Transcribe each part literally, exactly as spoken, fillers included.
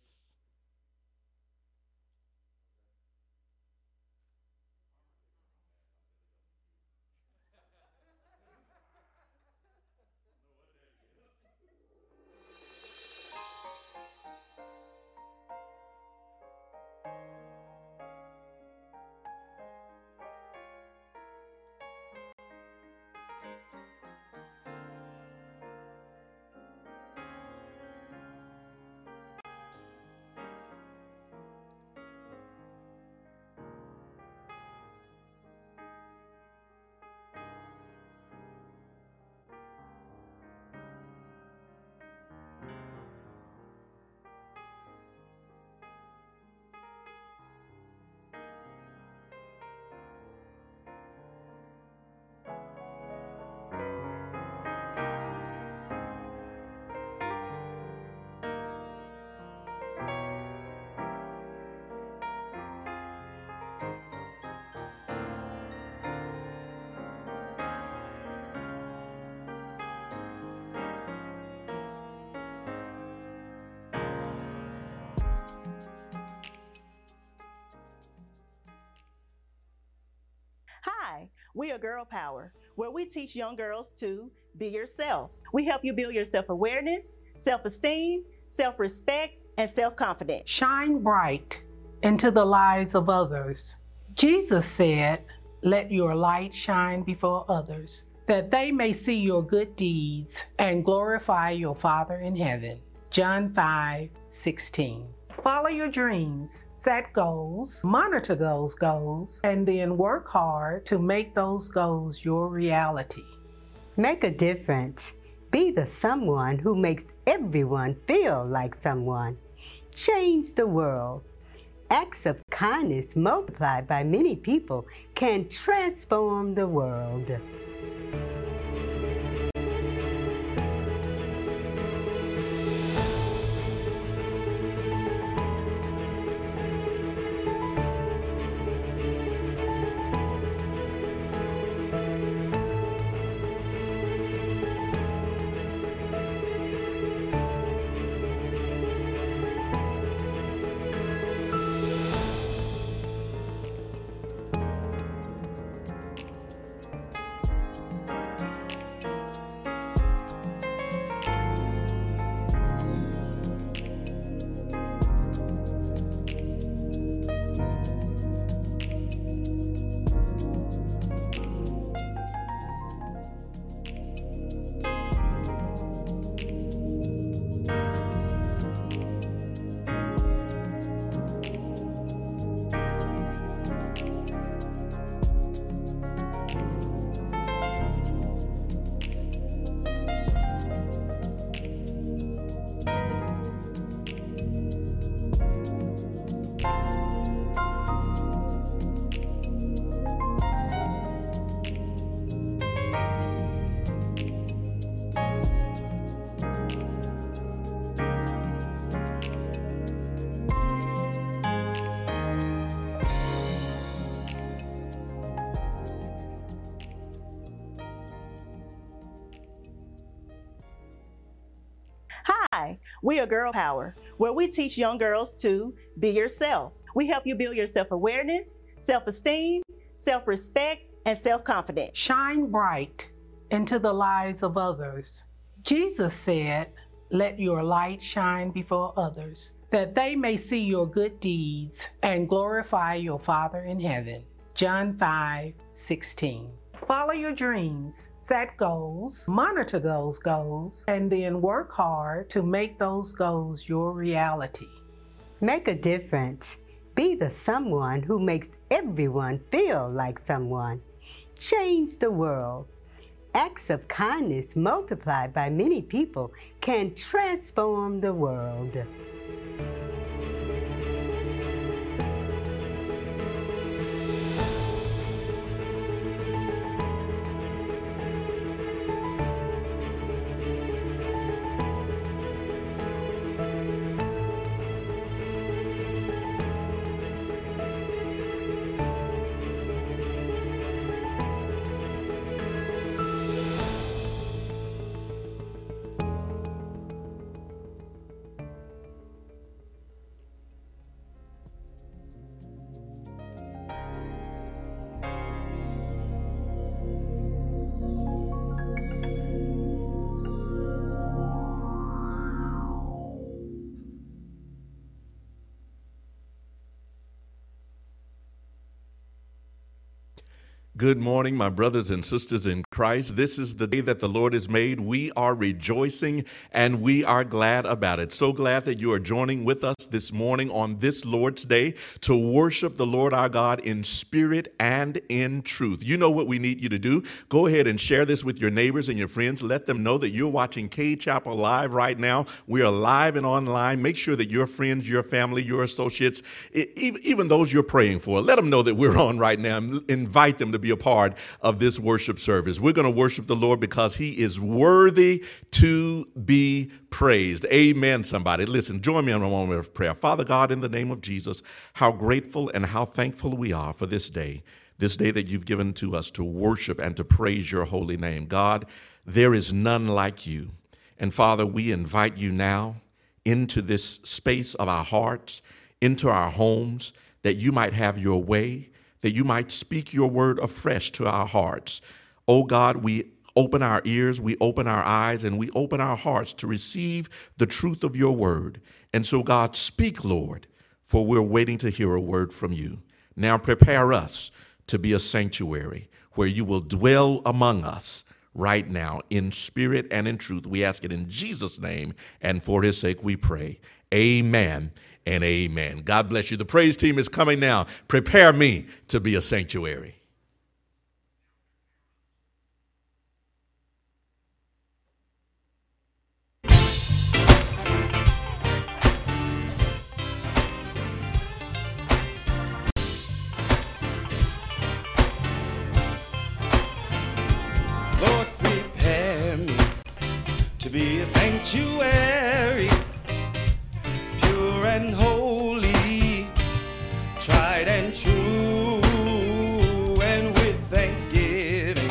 this. We are Girl Power, where we teach young girls to be yourself. We help you build your self-awareness, self-esteem, self-respect, and self-confidence. Shine bright into the lives of others. Jesus said, "Let your light shine before others, that they may see your good deeds and glorify your Father in heaven." John five sixteen. Follow your dreams, set goals, monitor those goals, and then work hard to make those goals your reality. Make a difference. Be the someone who makes everyone feel like someone. Change the world. Acts of kindness multiplied by many people can transform the world. We are Girl Power, where we teach young girls to be yourself. We help you build your self-awareness, self-esteem, self-respect, and self-confidence. Shine bright into the lives of others. Jesus said, "Let your light shine before others, that they may see your good deeds and glorify your Father in heaven." John five sixteen. Follow your dreams, set goals, monitor those goals, and then work hard to make those goals your reality. Make a difference. Be the someone who makes everyone feel like someone. Change the world. Acts of kindness multiplied by many people can transform the world. Good morning, my brothers and sisters in Christ. This is the day that the Lord has made. We are rejoicing and we are glad about it. So glad that you are joining with us this morning on this Lord's Day to worship the Lord our God in spirit and in truth. You know what we need you to do. Go ahead and share this with your neighbors and your friends. Let them know that you're watching Cade Chapel live right now. We are live and online. Make sure that your friends, your family, your associates, even those you're praying for, let them know that we're on right now. Invite them to be a part of this worship service. We're going to worship the Lord because he is worthy to be praised. Amen, somebody. Listen, join me in a moment of prayer. Father God, in the name of Jesus, how grateful and how thankful we are for this day, this day that you've given to us to worship and to praise your holy name. God, there is none like you. And Father, we invite you now into this space of our hearts, into our homes, that you might have your way, that you might speak your word afresh to our hearts. Oh God, we open our ears, we open our eyes, and we open our hearts to receive the truth of your word. And so God, speak, Lord, for we're waiting to hear a word from you. Now prepare us to be a sanctuary where you will dwell among us right now in spirit and in truth. We ask it in Jesus' name, and for his sake we pray. Amen and amen. God bless you. The praise team is coming now. Prepare me to be a sanctuary. Lord, prepare me to be a sanctuary. And holy, tried and true, and with thanksgiving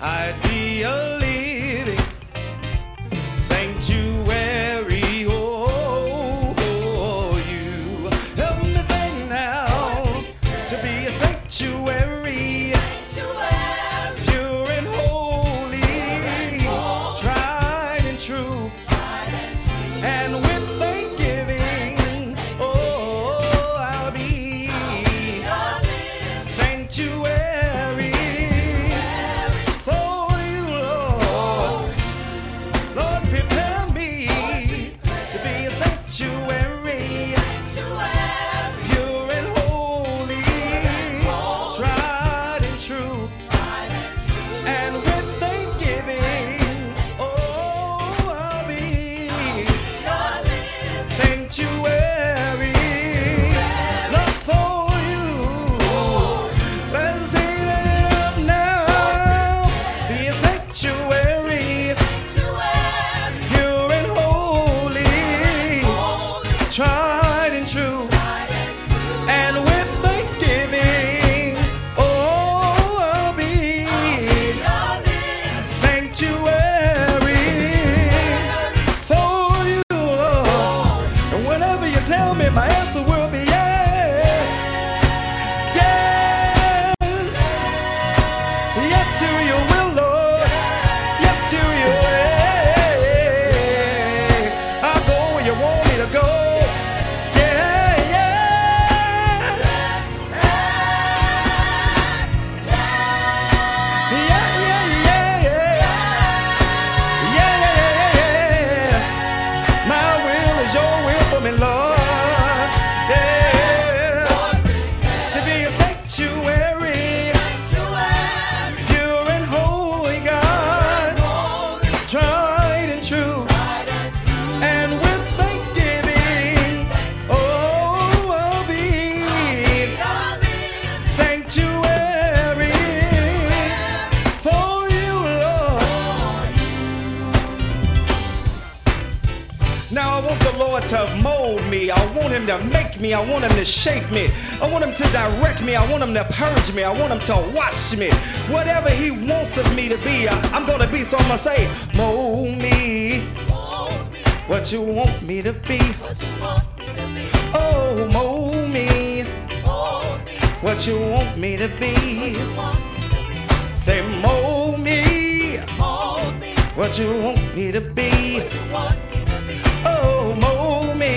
I'd be a living sanctuary oh, for you. Help me sing now to be a sanctuary, sanctuary. Pure and holy, and holy. Tried and true, tried and, true. And with me, I want him to shape me, I want him to direct me, I want him to purge me, I want him to wash me, whatever he wants of me to be, I, I'm gonna be, so I'm gonna say, mold me, mold me, what you want me to be, what you want me to be. Oh, mold me, mold me, what you want me to be, want me to be. Say, mold me, mold me, what you want me to be, what you want me to be. Oh, mold me,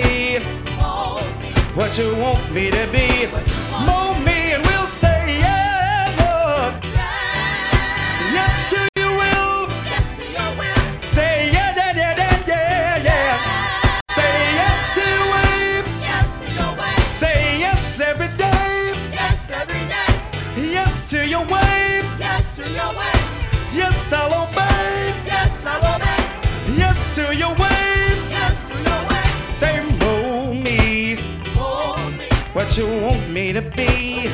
mold me. What you want me to be, mold me and we'll say yeah, Lord. your way. Yes, I'll obey. Yes, I'll obey. Yes to your way. Yes to your way. Say, mold me. Mold me. What you want me to be.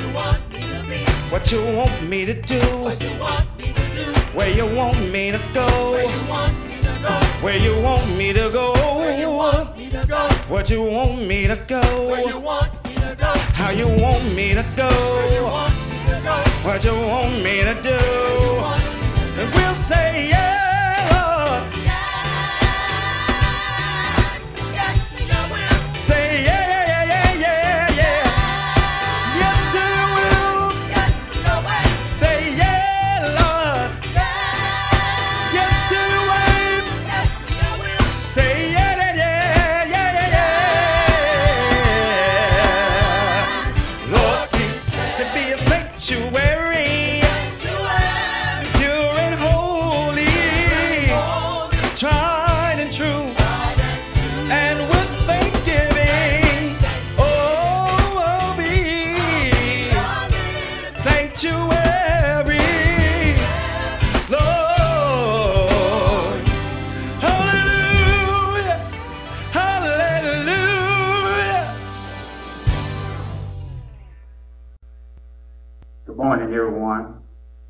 What you want me to do. What you want me to do. Where you want me to go. Where you want me to go. Where you want me to go. Where you want me to go. What you want me to go. Where you want me to go. How you want me to go. Where you want me to go. What you want me to do. And we'll say yeah, Lord. Yes, yes to your will. Say yeah, yeah, yeah, yeah, yeah. Yes to your will. Yes to your way. Say yeah, Lord. Yes to your way. Yes to your will. Say yeah, yeah, yeah, yeah, yeah. Lord, teach to be a sanctuary.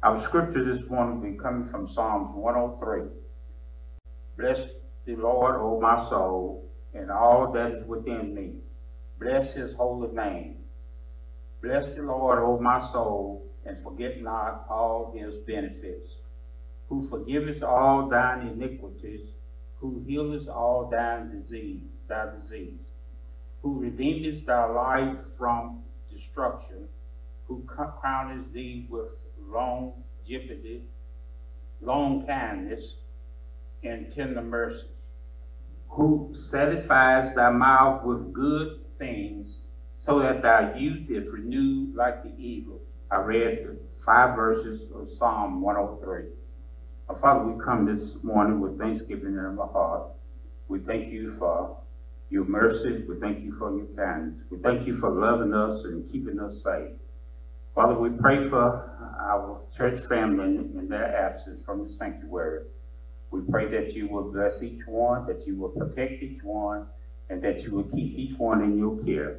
Our scripture this morning will be coming from Psalms one oh three. Bless the Lord, O my soul, and all that is within me. Bless his holy name. Bless the Lord, O my soul, and forget not all his benefits, who forgiveth all thine iniquities, who healeth all thine disease, thy disease, who redeemeth thy life from destruction, who crowneth thee with longevity, long kindness, and tender mercies, who satisfies thy mouth with good things, so that thy youth is renewed like the eagle. I read the five verses of Psalm one oh three. Our Father, we come this morning with thanksgiving in our heart. We thank you for your mercy. We thank you for your kindness. We thank you for loving us and keeping us safe. Father, we pray for our church family in their absence from the sanctuary. We pray that you will bless each one, that you will protect each one, and that you will keep each one in your care.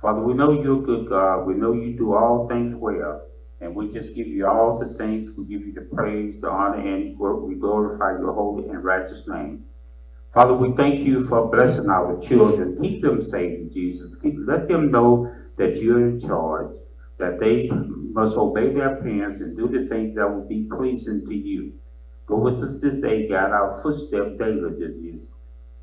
Father, we know you're a good God. We know you do all things well, and we just give you all the thanks. We give you the praise, the honor, and we glorify your holy and righteous name. Father, we thank you for blessing our children. Keep them safe, Jesus. Keep, let them know that you're in charge, that they must obey their parents and do the things that will be pleasing to you. Go with us this day, guide our footsteps daily to you.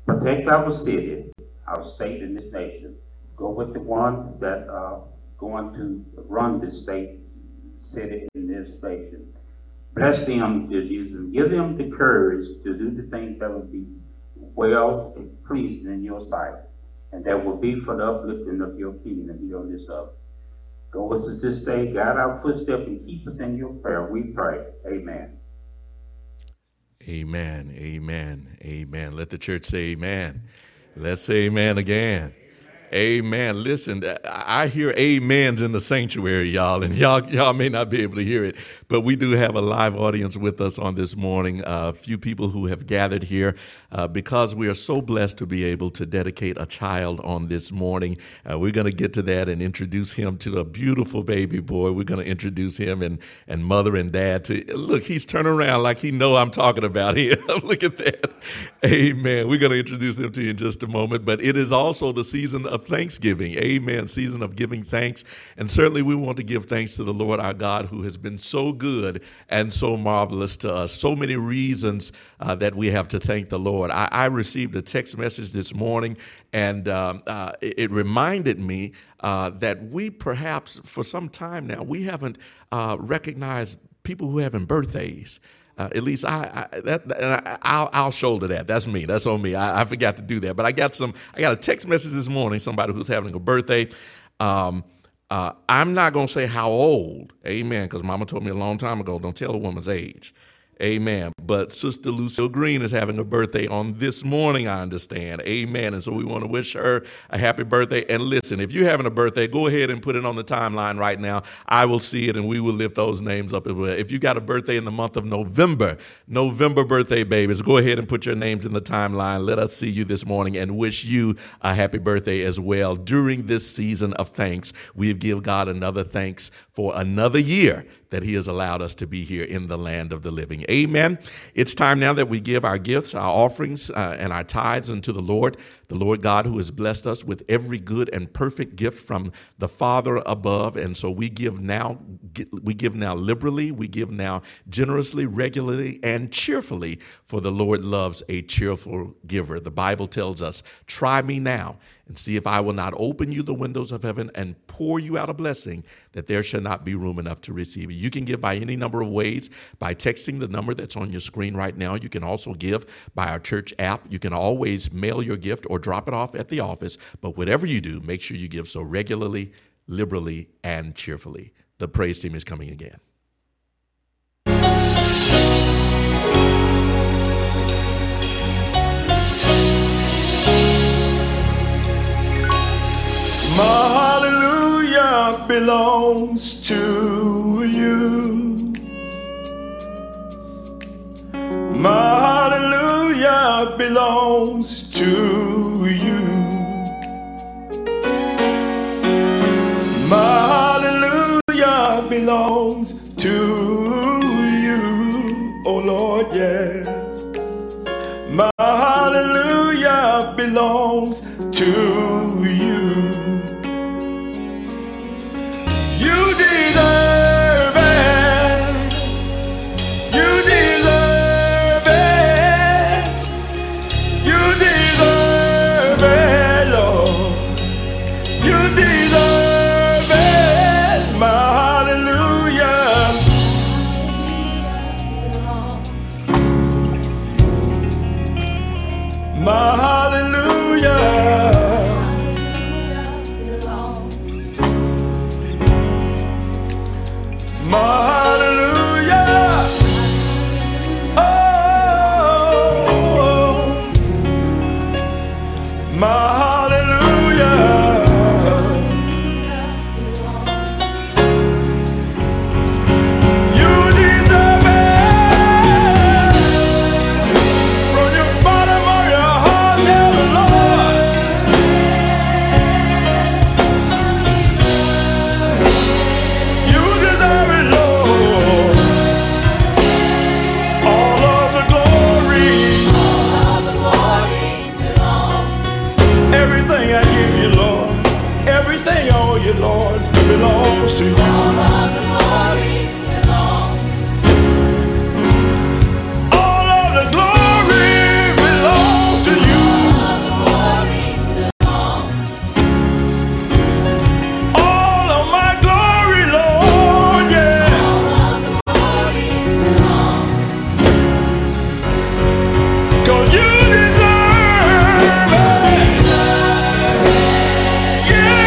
Protect our city, our state, and this nation. Go with the one that are going to run this state, city, and this nation. Bless them, dear Jesus, and give them the courage to do the things that will be well and pleasing in your sight, and that will be for the uplifting of your kingdom here on this earth. Go with us this day, guide our footsteps, and keep us in your prayer. We pray. Amen. Amen. Amen. Amen. Let the church say amen. Let's say amen again. Amen. Amen. Listen, I hear amens in the sanctuary, y'all, and y'all y'all may not be able to hear it, but we do have a live audience with us on this morning. A uh, few people who have gathered here uh, because we are so blessed to be able to dedicate a child on this morning. Uh, we're going to get to that and introduce him to a beautiful baby boy. We're going to introduce him and and mother and dad to look. He's turning around like he know I'm talking about here. Look at that. Amen. We're going to introduce them to you in just a moment, but it is also the season of Thanksgiving. Amen. Season of giving thanks. And certainly we want to give thanks to the Lord our God, who has been so good and so marvelous to us. So many reasons uh, that we have to thank the Lord. I, I received a text message this morning, and um, uh, it, it reminded me uh, that we perhaps for some time now, we haven't uh, recognized people who are having birthdays. Uh, at least I, I that and I, I'll, I'll shoulder that. That's me. That's on me. I, I forgot to do that. But I got some. I got a text message this morning. Somebody who's having a birthday. Um, uh, I'm not gonna say how old. Amen. Because Mama told me a long time ago, don't tell a woman's age. Amen. But Sister Lucille Green is having a birthday on this morning, I understand. Amen. And so we want to wish her a happy birthday. And listen, if you're having a birthday, go ahead and put it on the timeline right now. I will see it, and we will lift those names up as well. If you got a birthday in the month of November, November birthday babies, go ahead and put your names in the timeline. Let us see you this morning and wish you a happy birthday as well. During this season of thanks, we give God another thanks for another year that he has allowed us to be here in the land of the living. Amen. It's time now that we give our gifts, our offerings, uh, and our tithes unto the Lord, the Lord God who has blessed us with every good and perfect gift from the Father above. And so we give now, we give now liberally, we give now generously, regularly, and cheerfully, for the Lord loves a cheerful giver. The Bible tells us, try me now and see if I will not open you the windows of heaven and pour you out a blessing that there shall not be room enough to receive it. You can give by any number of ways, by texting the number that's on your screen right now. You can also give by our church app. You can always mail your gift or drop it off at the office. But whatever you do, make sure you give so regularly, liberally, and cheerfully. The praise team is coming again. My hallelujah belongs to you. My hallelujah belongs to you. My hallelujah belongs to you. Oh Lord, yes. My hallelujah belongs to you. You deserve it, you deserve it, you deserve it, Lord, you deserve it, my hallelujah, my hallelujah. My hallelujah, oh, my hallelujah, you deserve it, from the bottom of your heart, tell the Lord, you deserve it. Belongs to you. All of the glory belongs to you. All of the glory belongs to you. All of my glory, Lord, yeah. All of the glory belongs. 'Cause you deserve it. Yeah.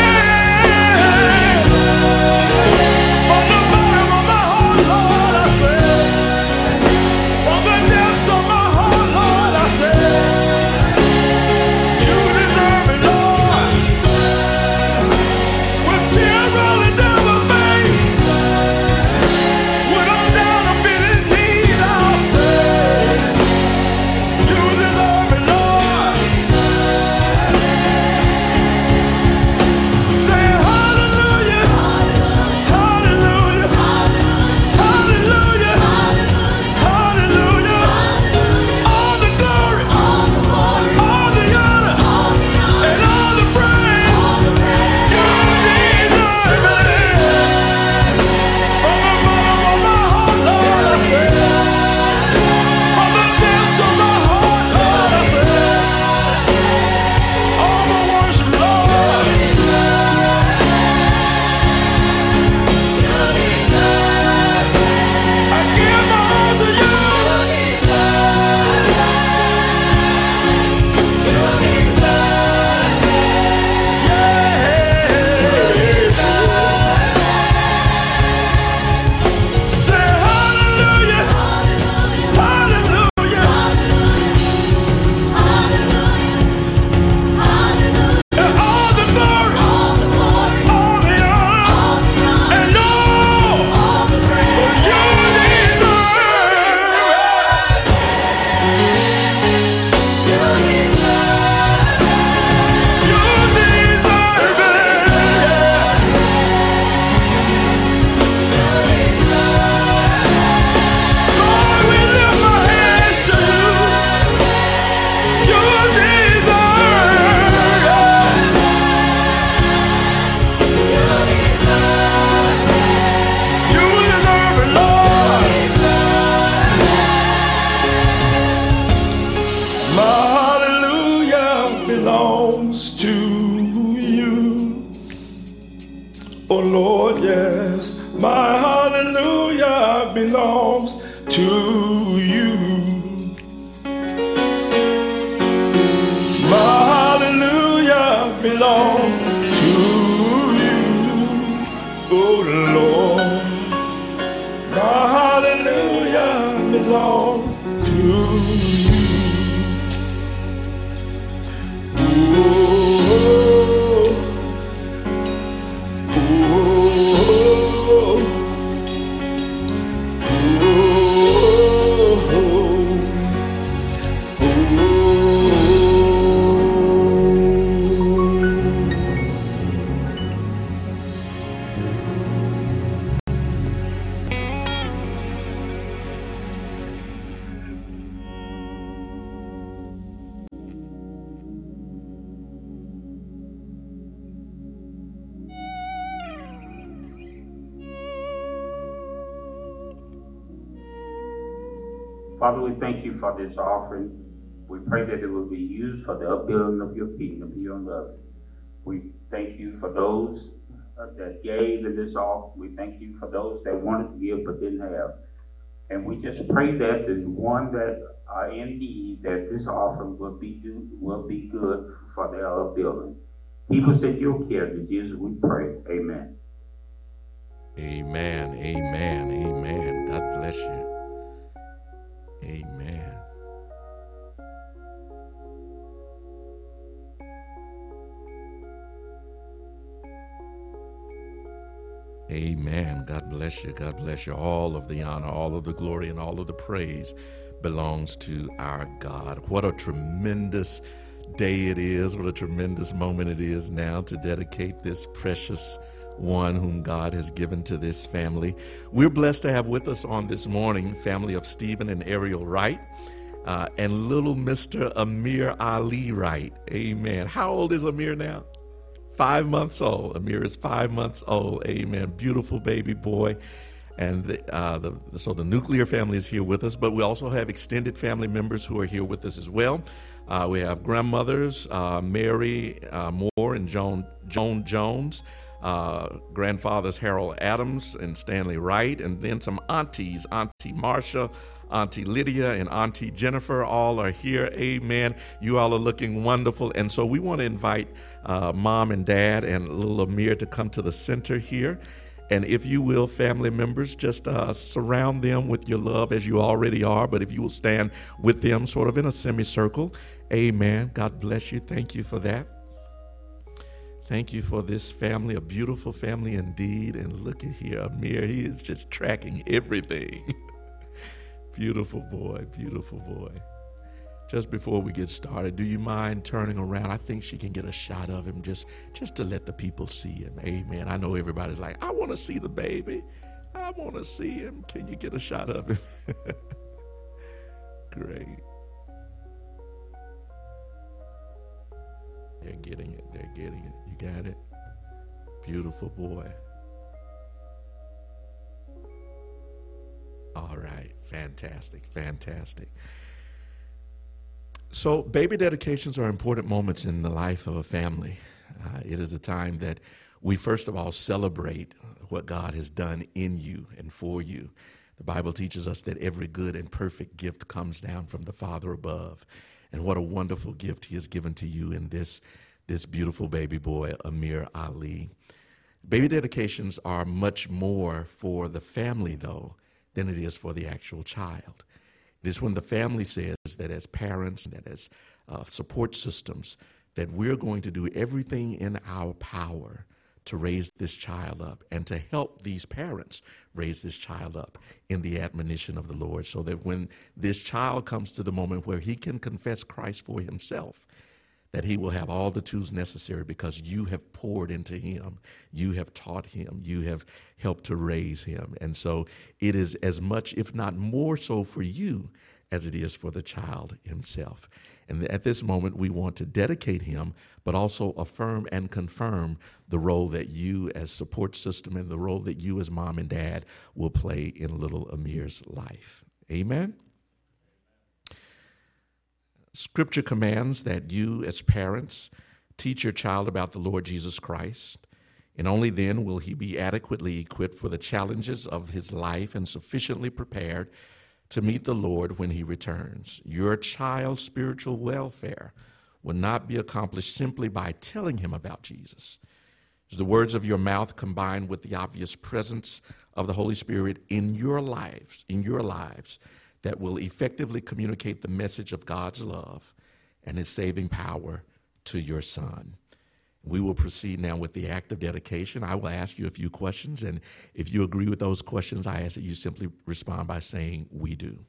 Oh Lord, yes, my hallelujah belongs to you. My hallelujah belongs to you. Oh Lord, my hallelujah belongs to you. Oh, Father, we thank you for this offering. We pray that it will be used for the upbuilding of your kingdom here on earth. We thank you for those that gave in this offering. We thank you for those that wanted to give but didn't have. And we just pray that the one that are in need, that this offering will be do, will be good for their upbuilding. Keep us at your care. In Jesus we pray. Amen. Amen. Amen. Amen. God bless you. Amen. Amen. God bless you. God bless you. All of the honor, all of the glory, and all of the praise belongs to our God. What a tremendous day it is. What a tremendous moment it is now to dedicate this precious one whom God has given to this family. We're blessed to have with us on this morning, family of Stephen and Ariel Wright, uh, and little Mister Amir Ali Wright. Amen. How old is Amir now? Five months old. Amir is five months old. Amen. Beautiful baby boy. And the, uh, the, so the nuclear family is here with us, but we also have extended family members who are here with us as well. Uh, we have grandmothers, uh, Mary uh, Moore and Joan, Joan Jones. Uh, grandfathers Harold Adams and Stanley Wright, and then some aunties, Auntie Marsha, Auntie Lydia, and Auntie Jennifer, all are here. Amen. You all are looking wonderful. And so we want to invite uh, Mom and Dad and little Amir to come to the center here. And if you will, family members, just uh, surround them with your love as you already are. But if you will stand with them sort of in a semicircle. Amen. God bless you. Thank you for that. Thank you for this family, a beautiful family indeed. And look at here, Amir, he is just tracking everything. Beautiful boy, beautiful boy. Just before we get started, do you mind turning around? I think she can get a shot of him just, just to let the people see him. Amen. I know everybody's like, I want to see the baby. I want to see him. Can you get a shot of him? Great. They're getting it. They're getting it. You got it? Beautiful boy. All right. Fantastic. Fantastic. So baby dedications are important moments in the life of a family. Uh, it is a time that we first of all celebrate what God has done in you and for you. The Bible teaches us that every good and perfect gift comes down from the Father above. And what a wonderful gift he has given to you in this, this beautiful baby boy, Amir Ali. Baby dedications are much more for the family, though, than it is for the actual child. It is when the family says that as parents, that as uh, support systems, that we're going to do everything in our power to raise this child up and to help these parents raise this child up in the admonition of the Lord, so that when this child comes to the moment where he can confess Christ for himself, that he will have all the tools necessary because you have poured into him, you have taught him, you have helped to raise him. And so it is as much, if not more so for you, as it is for the child himself. And at this moment, we want to dedicate him, but also affirm and confirm the role that you as support system and the role that you as mom and dad will play in little Amir's life. Amen? Scripture commands that you as parents teach your child about the Lord Jesus Christ, and only then will he be adequately equipped for the challenges of his life and sufficiently prepared to meet the Lord when he returns. Your child's spiritual welfare will not be accomplished simply by telling him about Jesus. It's the words of your mouth combined with the obvious presence of the Holy Spirit in your lives, in your lives, that will effectively communicate the message of God's love and his saving power to your son. We will proceed now with the act of dedication. I will ask you a few questions, and if you agree with those questions, I ask that you simply respond by saying, "We do."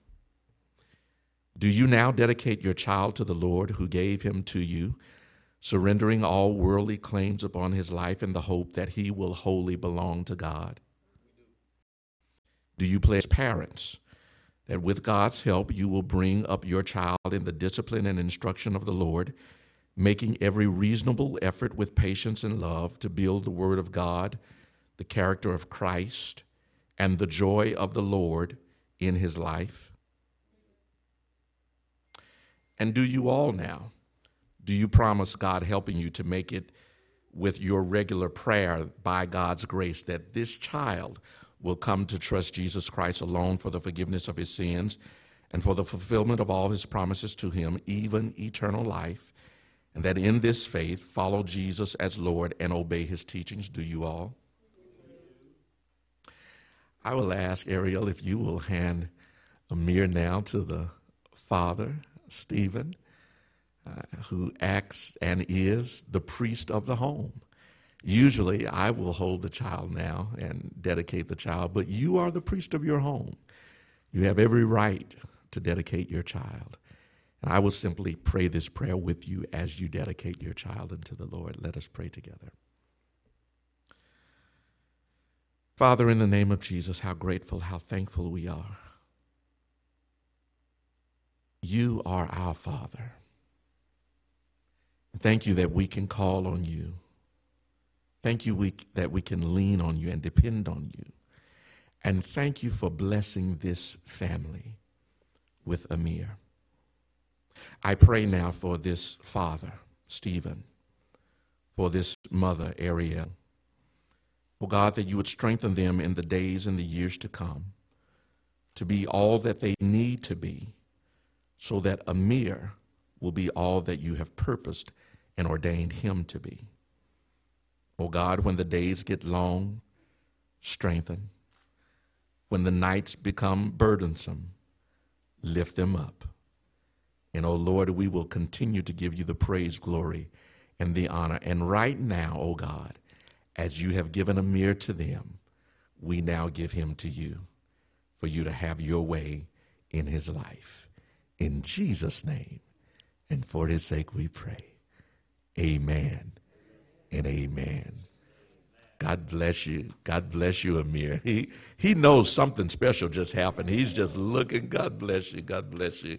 Do you now dedicate your child to the Lord who gave him to you, surrendering all worldly claims upon his life in the hope that he will wholly belong to God? Do you pledge as parents that with God's help you will bring up your child in the discipline and instruction of the Lord, making every reasonable effort with patience and love to build the Word of God, the character of Christ, and the joy of the Lord in his life? And do you all now, do you promise God helping you to make it with your regular prayer by God's grace that this child will come to trust Jesus Christ alone for the forgiveness of his sins and for the fulfillment of all his promises to him, even eternal life, and that in this faith, follow Jesus as Lord and obey his teachings? Do you all? I will ask Ariel if you will hand Amir now to the father, Stephen, uh, who acts and is the priest of the home. Usually I will hold the child now and dedicate the child, but you are the priest of your home. You have every right to dedicate your child. And I will simply pray this prayer with you as you dedicate your child unto the Lord. Let us pray together. Father, in the name of Jesus, how grateful, how thankful we are. You are our Father. Thank you that we can call on you. Thank you we, that we can lean on you and depend on you. And thank you for blessing this family with Amir. I pray now for this father, Stephen, for this mother, Ariel. Oh God, that you would strengthen them in the days and the years to come to be all that they need to be so that Amir will be all that you have purposed and ordained him to be. Oh God, when the days get long, strengthen. When the nights become burdensome, lift them up. And, oh, Lord, we will continue to give you the praise, glory, and the honor. And right now, oh, God, as you have given Amir to them, we now give him to you for you to have your way in his life. In Jesus' name, and for his sake we pray. Amen and amen. God bless you. God bless you, Amir. He, he knows something special just happened. He's just looking. God bless you. God bless you.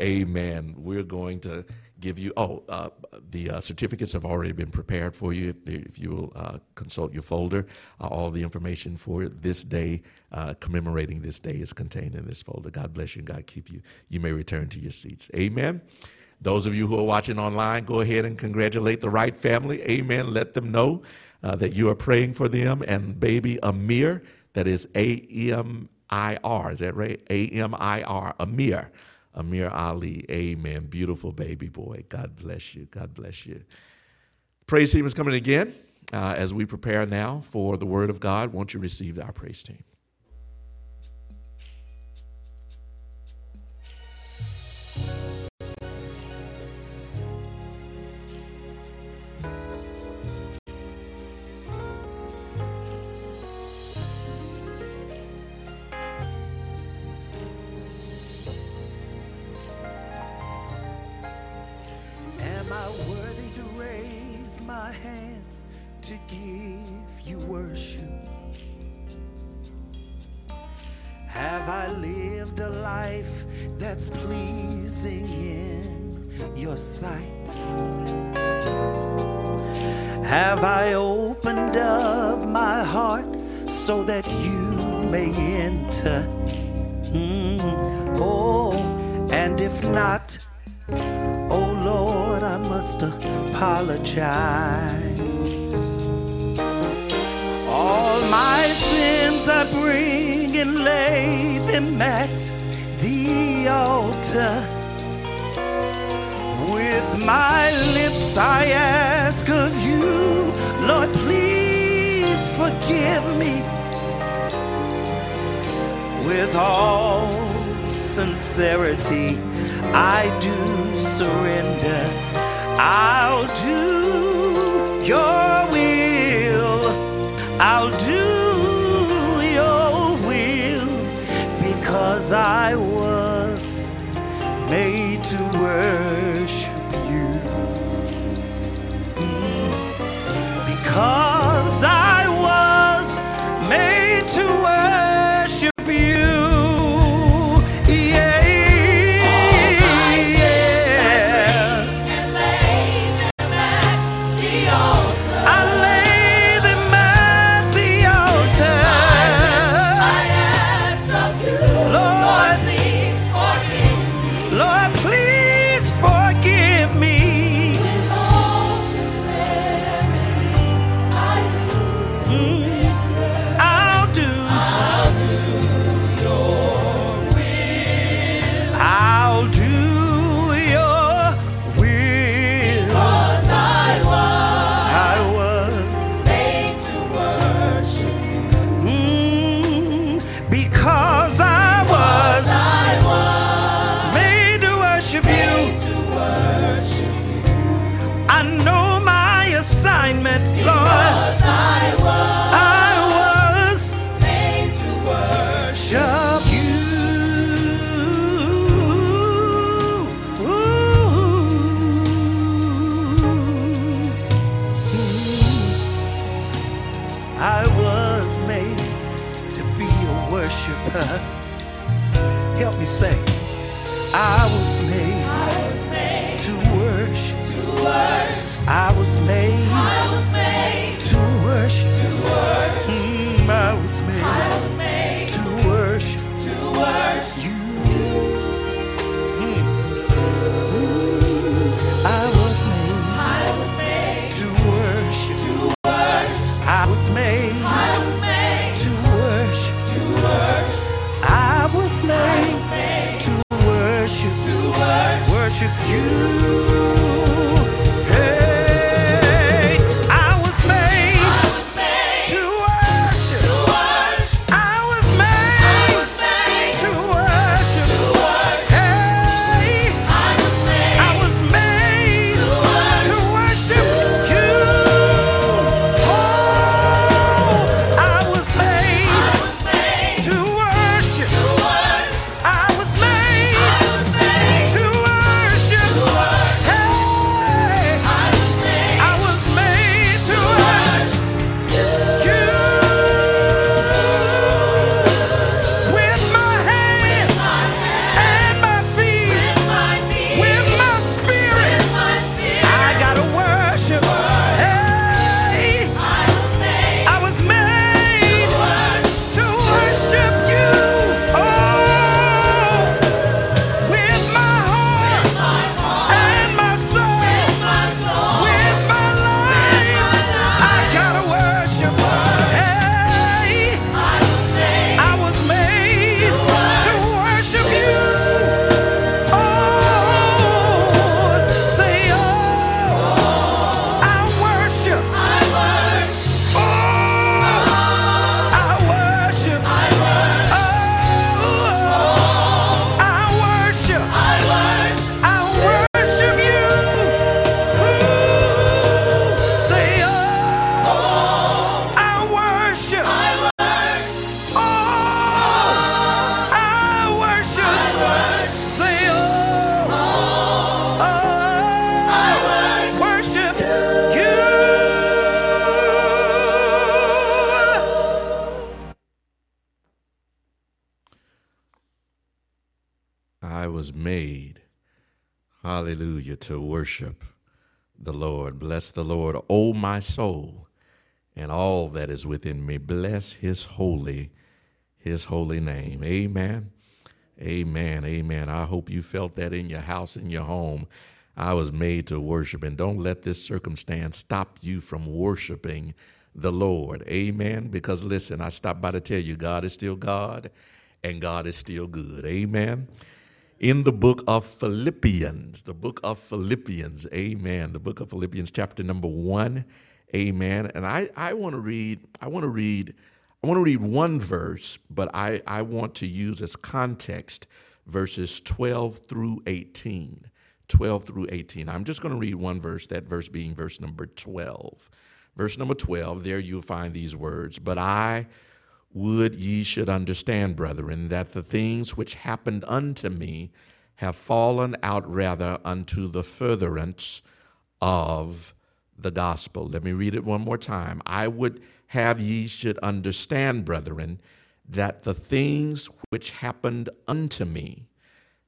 Amen. We're going to give you, oh, uh, the uh, certificates have already been prepared for you. If, if you will uh, consult your folder, uh, all the information for this day, uh, commemorating this day, is contained in this folder. God bless you and God keep you. You may return to your seats. Amen. Those of you who are watching online, go ahead and congratulate the Wright family. Amen. Let them know uh, that you are praying for them. And baby Amir, that is A M I R. Is that right? A M I R, Amir. Amir Ali, amen. Beautiful baby boy. God bless you. God bless you. Praise team is coming again uh, as we prepare now for the Word of God. Won't you receive our praise team? Apologize. I bring and lay them at the altar. With my lips I ask of you, Lord, please forgive me. With all sincerity, I do surrender. I'll do your will. I'll do your will, because I was made to worship you. Because I was made to worship you. To worship the Lord. Bless the Lord, O my soul, and all that is within me. Bless his holy, his holy name. Amen. Amen. Amen. I hope you felt that in your house, in your home. I was made to worship, and don't let this circumstance stop you from worshiping the Lord. Amen. Because listen, I stopped by to tell you, God is still God and God is still good. Amen. In the book of Philippians, the book of Philippians, amen. The book of Philippians, chapter number one, amen. And I, I want to read, I want to read, I want to read one verse, but I, I want to use as context verses twelve through eighteen. twelve through eighteen. I'm just going to read one verse, that verse being verse number twelve. Verse number twelve, there you'll find these words, "But I would ye should understand, brethren, that the things which happened unto me have fallen out rather unto the furtherance of the gospel." Let me read it one more time. "I would have ye should understand, brethren, that the things which happened unto me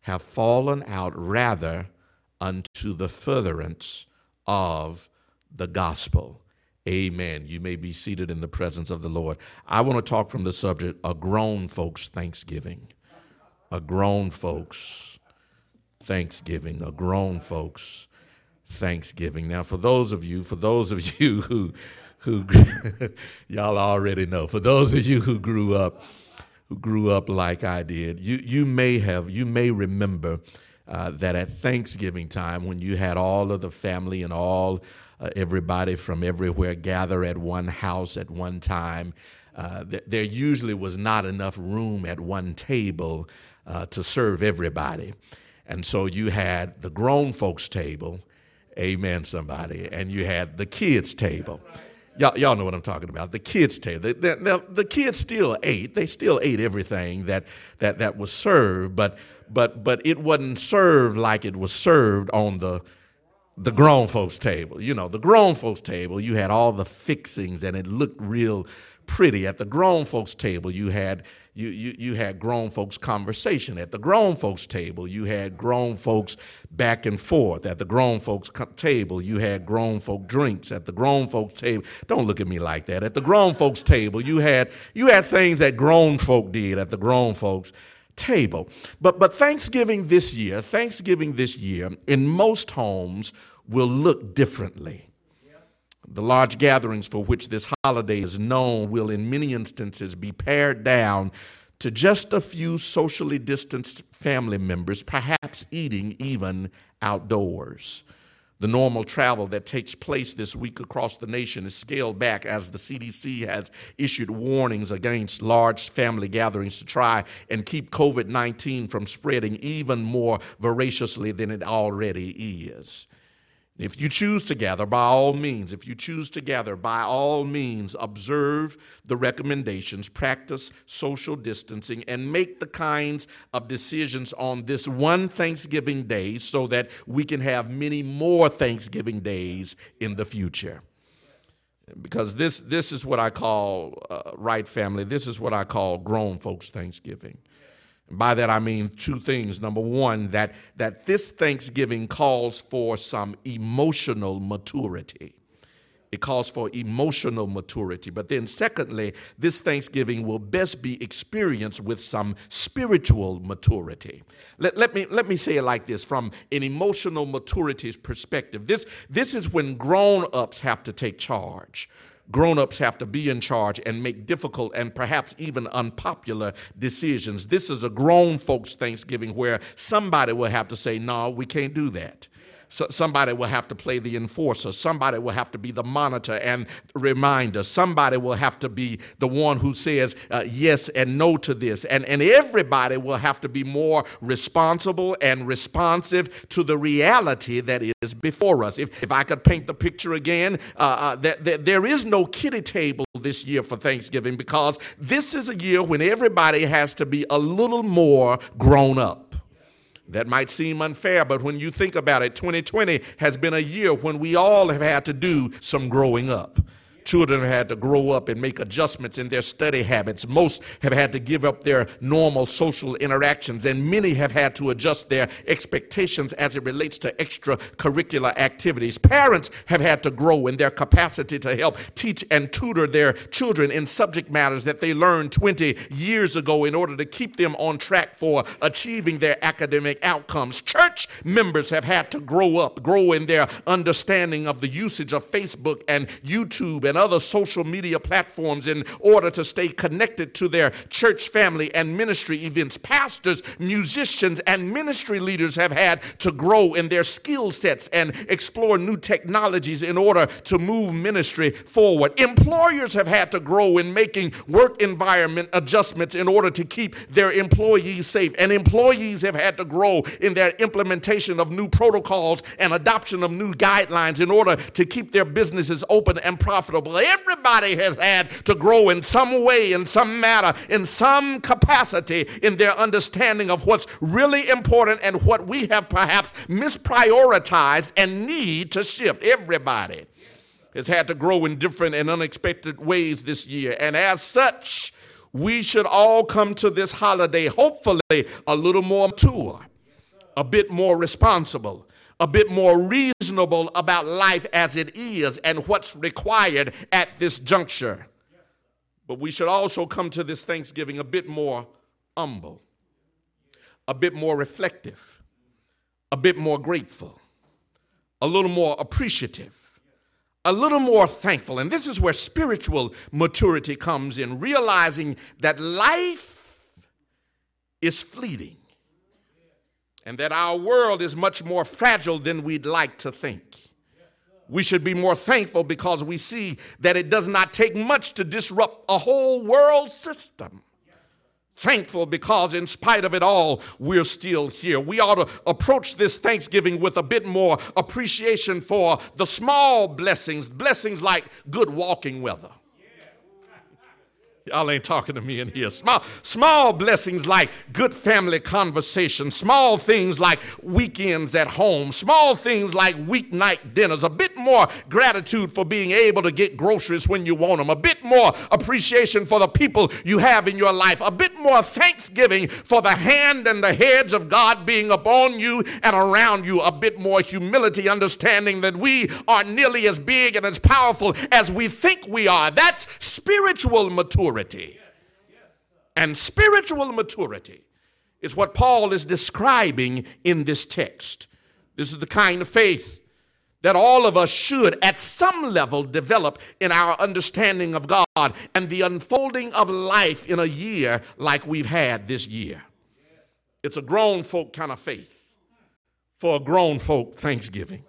have fallen out rather unto the furtherance of the gospel." Amen. You may be seated in the presence of the Lord. I want to talk from the subject, a grown folks Thanksgiving, a grown folks Thanksgiving, a grown folks Thanksgiving. Now, for those of you, for those of you who, who y'all already know, for those of you who grew up, who grew up like I did, you, you may have, you may remember Uh, that at Thanksgiving time, when you had all of the family and all uh, everybody from everywhere gather at one house at one time, uh, th- there usually was not enough room at one table uh, to serve everybody. And so you had the grown folks table, amen, somebody, and you had the kids table. Y'all, y'all know what I'm talking about. The kids table. They, they, they, the kids still ate. They still ate everything that that that was served, but but but it wasn't served like it was served on the the grown folks table. You know, the grown folks table, you had all the fixings, and it looked real pretty. At the grown folks table, you had you you you had grown folks conversation. At the grown folks table, you had grown folks back and forth. At the grown folks co- table, you had grown folk drinks. At the grown folks table, don't look at me like that. At the grown folks table, you had you had things that grown folk did at the grown folks table. But but Thanksgiving this year, Thanksgiving this year, in most homes will look differently. The large gatherings for which this holiday is known will in many instances be pared down to just a few socially distanced family members, perhaps eating even outdoors. The normal travel that takes place this week across the nation is scaled back as the C D C has issued warnings against large family gatherings to try and keep covid nineteen from spreading even more voraciously than it already is. If you choose to gather, by all means, if you choose to gather, by all means, observe the recommendations, practice social distancing, and make the kinds of decisions on this one Thanksgiving day so that we can have many more Thanksgiving days in the future. Because this, this is what I call, uh, right family, this is what I call grown folks Thanksgiving. By that I mean two things. Number one, that that this Thanksgiving calls for some emotional maturity. It calls for emotional maturity. But then secondly, this Thanksgiving will best be experienced with some spiritual maturity. Let, let me let me say it like this from an emotional maturity perspective. This, this is when grown-ups have to take charge. Grown-ups have to be in charge and make difficult and perhaps even unpopular decisions. This is a grown folks Thanksgiving where somebody will have to say, no, we can't do that. So somebody will have to play the enforcer. Somebody will have to be the monitor and reminder. Somebody will have to be the one who says uh, yes and no to this. And, and everybody will have to be more responsible and responsive to the reality that is before us. If, if I could paint the picture again, uh, uh, that, that there is no kiddie table this year for Thanksgiving because this is a year when everybody has to be a little more grown up. That might seem unfair, but when you think about it, twenty twenty has been a year when we all have had to do some growing up. Children have had to grow up and make adjustments in their study habits. Most have had to give up their normal social interactions, and many have had to adjust their expectations as it relates to extracurricular activities. Parents have had to grow in their capacity to help teach and tutor their children in subject matters that they learned twenty years ago in order to keep them on track for achieving their academic outcomes. Church members have had to grow up, grow in their understanding of the usage of Facebook and YouTube and and other social media platforms in order to stay connected to their church family and ministry events. Pastors, musicians, and ministry leaders have had to grow in their skill sets and explore new technologies in order to move ministry forward. Employers have had to grow in making work environment adjustments in order to keep their employees safe. And employees have had to grow in their implementation of new protocols and adoption of new guidelines in order to keep their businesses open and profitable. Everybody has had to grow in some way, in some matter, in some capacity in their understanding of what's really important and what we have perhaps misprioritized and need to shift. Everybody has had to grow in different and unexpected ways this year. And as such, we should all come to this holiday, hopefully, a little more mature, a bit more responsible, a bit more reasonable about life as it is and what's required at this juncture. But we should also come to this Thanksgiving a bit more humble, a bit more reflective, a bit more grateful, a little more appreciative, a little more thankful. And this is where spiritual maturity comes in, realizing that life is fleeting and that our world is much more fragile than we'd like to think. We should be more thankful because we see that it does not take much to disrupt a whole world system. Thankful because in spite of it all, we're still here. We ought to approach this Thanksgiving with a bit more appreciation for the small blessings, blessings like good walking weather. Y'all ain't talking to me in here. Small, small blessings like good family conversation, small things like weekends at home, small things like weeknight dinners, a bit more gratitude for being able to get groceries when you want them, a bit more appreciation for the people you have in your life, a bit more thanksgiving for the hand and the heads of God being upon you and around you, a bit more humility, understanding that we are nearly as big and as powerful as we think we are. That's spiritual maturity. And spiritual maturity is what Paul is describing in this text. This is the kind of faith that all of us should at some level develop in our understanding of God and the unfolding of life in a year like we've had this year. It's a grown folk kind of faith for a grown folk Thanksgiving.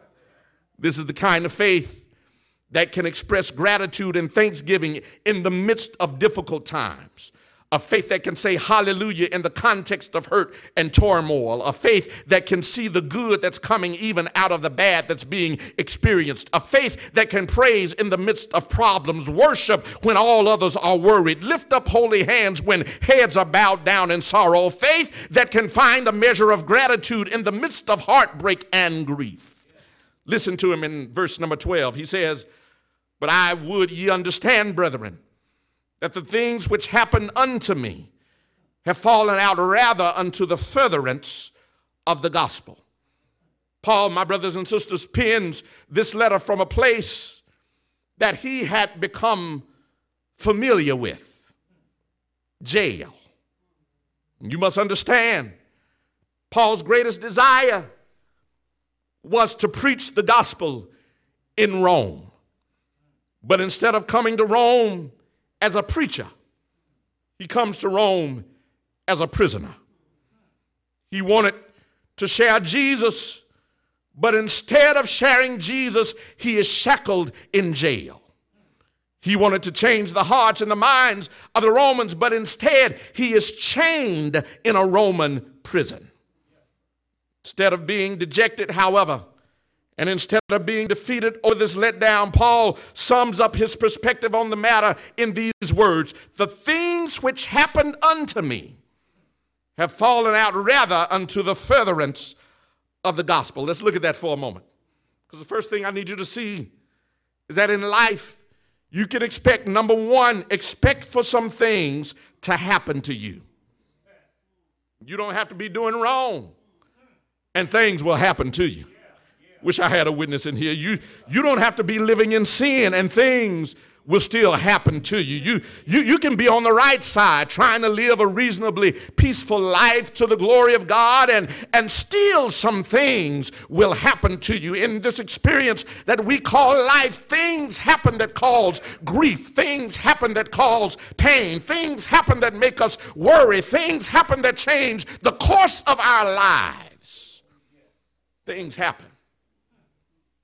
This is the kind of faith that can express gratitude and thanksgiving in the midst of difficult times. A faith that can say hallelujah in the context of hurt and turmoil. A faith that can see the good that's coming even out of the bad that's being experienced. A faith that can praise in the midst of problems. Worship when all others are worried. Lift up holy hands when heads are bowed down in sorrow. Faith that can find a measure of gratitude in the midst of heartbreak and grief. Listen to him in verse number twelve. He says, "But I would ye understand, brethren, that the things which happened unto me have fallen out rather unto the furtherance of the gospel." Paul, my brothers and sisters, pens this letter from a place that he had become familiar with, jail. You must understand, Paul's greatest desire was to preach the gospel in Rome. But instead of coming to Rome as a preacher, he comes to Rome as a prisoner. He wanted to share Jesus, but instead of sharing Jesus, he is shackled in jail. He wanted to change the hearts and the minds of the Romans, but instead he is chained in a Roman prison. Instead of being dejected, however, and instead of being defeated or this letdown, Paul sums up his perspective on the matter in these words: "The things which happened unto me have fallen out rather unto the furtherance of the gospel." Let's look at that for a moment. Because the first thing I need you to see is that in life, you can expect, number one, expect for some things to happen to you. You don't have to be doing wrong, and things will happen to you. Wish I had a witness in here. You, you don't have to be living in sin, and things will still happen to you. You, you. you can be on the right side trying to live a reasonably peaceful life to the glory of God, and, and still some things will happen to you. In this experience that we call life, things happen that cause grief. Things happen that cause pain. Things happen that make us worry. Things happen that change the course of our lives. Things happen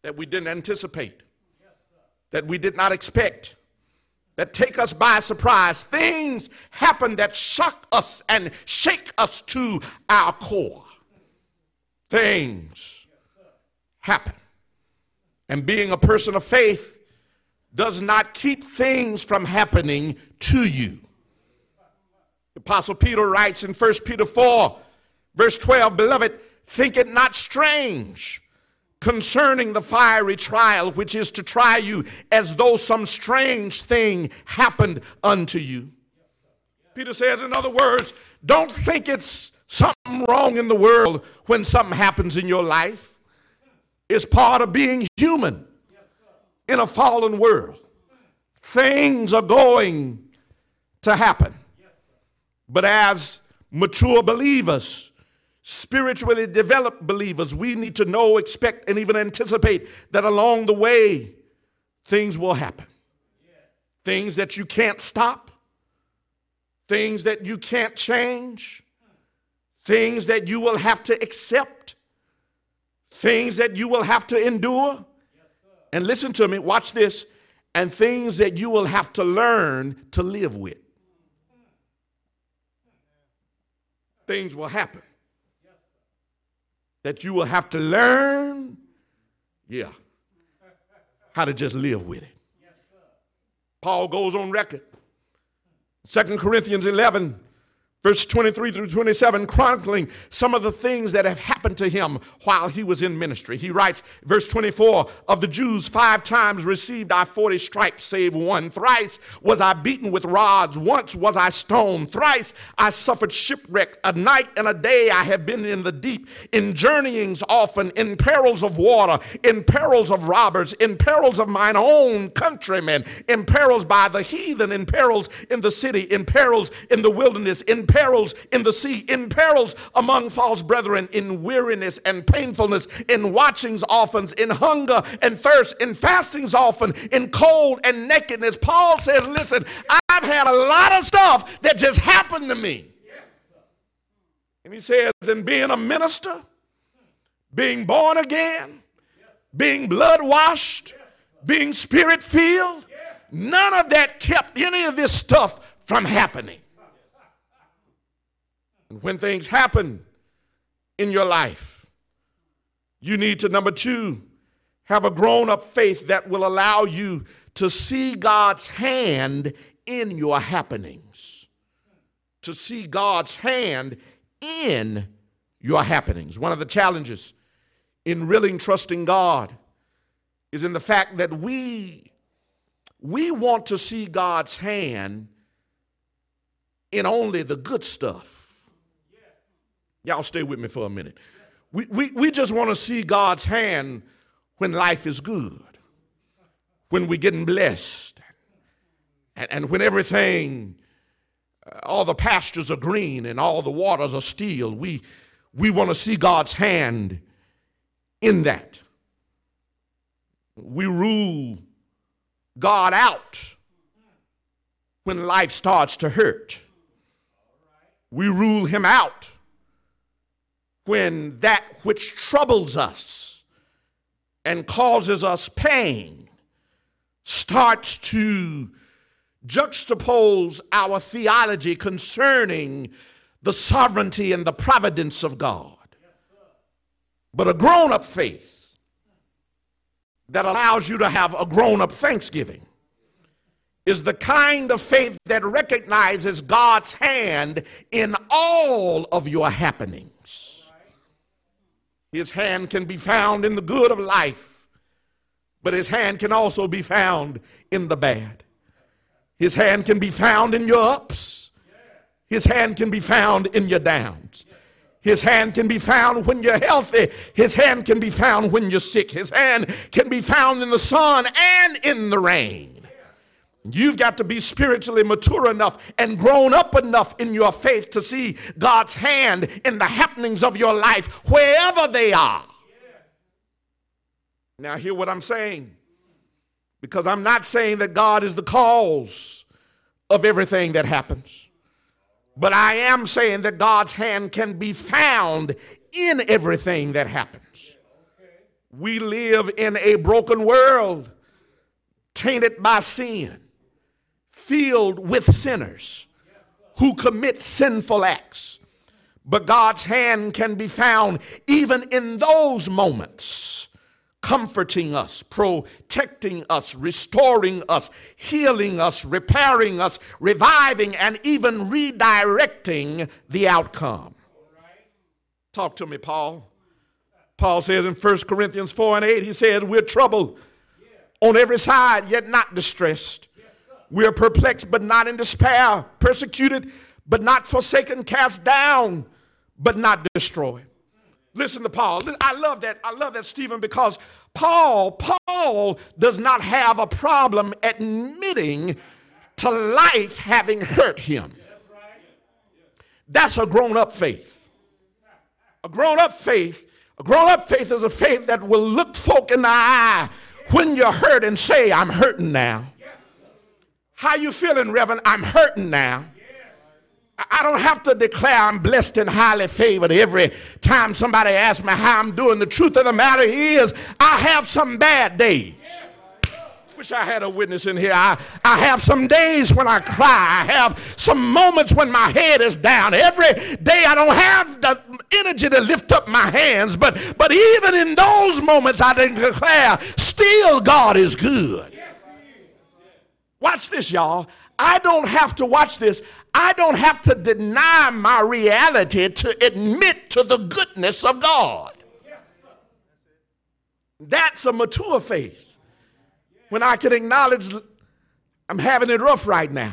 that we didn't anticipate, that we did not expect, that take us by surprise. Things happen that shock us and shake us to our core. Things happen. And being a person of faith does not keep things from happening to you. The Apostle Peter writes in First Peter four, verse twelve, "Beloved, think it not strange concerning the fiery trial, which is to try you, as though some strange thing happened unto you." Peter says, in other words, don't think it's something wrong in the world when something happens in your life. It's part of being human in a fallen world. Things are going to happen. But as mature believers, spiritually developed believers, we need to know, expect, and even anticipate that along the way, things will happen. Yeah. Things that you can't stop, things that you can't change, things that you will have to accept, things that you will have to endure. Yes, and listen to me, watch this, and things that you will have to learn to live with. Things will happen that you will have to learn, yeah, how to just live with it. Yes, sir. Paul goes on record. Second Corinthians eleven, verse twenty-three through twenty-seven, chronicling some of the things that have happened to him while he was in ministry. He writes, verse twenty-four, "Of the Jews, five times received I forty stripes, save one. Thrice was I beaten with rods. Once was I stoned. Thrice I suffered shipwreck. A night and a day I have been in the deep, in journeyings often, in perils of water, in perils of robbers, in perils of mine own countrymen, in perils by the heathen, in perils in the city, in perils in the wilderness, in perils in the sea, in perils among false brethren, in weariness and painfulness, in watchings often, in hunger and thirst, in fastings often, in cold and nakedness." Paul says, listen, I've had a lot of stuff that just happened to me. Yes. And he says, and being a minister, being born again, yes, being blood washed, yes, being spirit filled, yes, none of that kept any of this stuff from happening. When things happen in your life, you need to, number two, have a grown-up faith that will allow you to see God's hand in your happenings. To see God's hand in your happenings. One of the challenges in really trusting God is in the fact that we, we want to see God's hand in only the good stuff. Y'all stay with me for a minute. We, we, we just want to see God's hand when life is good, when we're getting blessed, and, and when everything, uh, all the pastures are green and all the waters are still. We, we want to see God's hand in that. We rule God out when life starts to hurt. We rule him out when that which troubles us and causes us pain starts to juxtapose our theology concerning the sovereignty and the providence of God. But a grown-up faith that allows you to have a grown-up thanksgiving is the kind of faith that recognizes God's hand in all of your happenings. His hand can be found in the good of life, but his hand can also be found in the bad. His hand can be found in your ups. His hand can be found in your downs. His hand can be found when you're healthy. His hand can be found when you're sick. His hand can be found in the sun and in the rain. You've got to be spiritually mature enough and grown up enough in your faith to see God's hand in the happenings of your life, wherever they are. Now, hear what I'm saying, because I'm not saying that God is the cause of everything that happens, but I am saying that God's hand can be found in everything that happens. We live in a broken world, tainted by sin, filled with sinners who commit sinful acts. But God's hand can be found even in those moments, comforting us, protecting us, restoring us, healing us, repairing us, reviving, and even redirecting the outcome. Talk to me, Paul. Paul says in First Corinthians four and eight, he says, we're troubled on every side, yet not distressed. We are perplexed, but not in despair. Persecuted, but not forsaken. Cast down, but not destroyed. Listen to Paul. I love that. I love that, Stephen, because Paul, Paul does not have a problem admitting to life having hurt him. That's a grown-up faith. A grown-up faith. A grown-up faith is a faith that will look folk in the eye when you're hurt and say, I'm hurting now. How you feeling, Reverend? I'm hurting now. I don't have to declare I'm blessed and highly favored every time somebody asks me how I'm doing. The truth of the matter is, I have some bad days. Wish I had a witness in here. I, I have some days when I cry. I have some moments when my head is down. Every day I don't have the energy to lift up my hands. But, but even in those moments, I declare, still God is good. Watch this, y'all. I don't have to watch this. I don't have to deny my reality to admit to the goodness of God. That's a mature faith. When I can acknowledge I'm having it rough right now.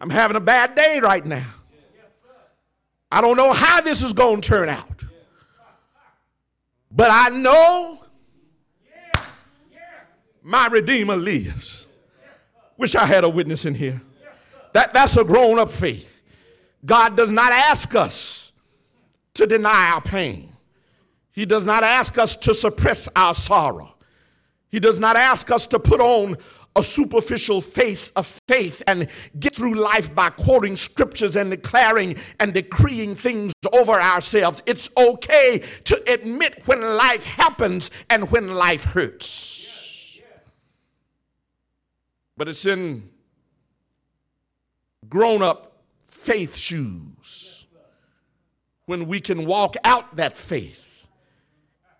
I'm having a bad day right now. I don't know how this is going to turn out. But I know my Redeemer lives. Wish I had a witness in here. That, that's a grown-up faith. God does not ask us to deny our pain. He does not ask us to suppress our sorrow. He does not ask us to put on a superficial face of faith and get through life by quoting scriptures and declaring and decreeing things over ourselves. It's okay to admit when life happens and when life hurts. Yes, yes. But it's in grown-up faith shoes when we can walk out that faith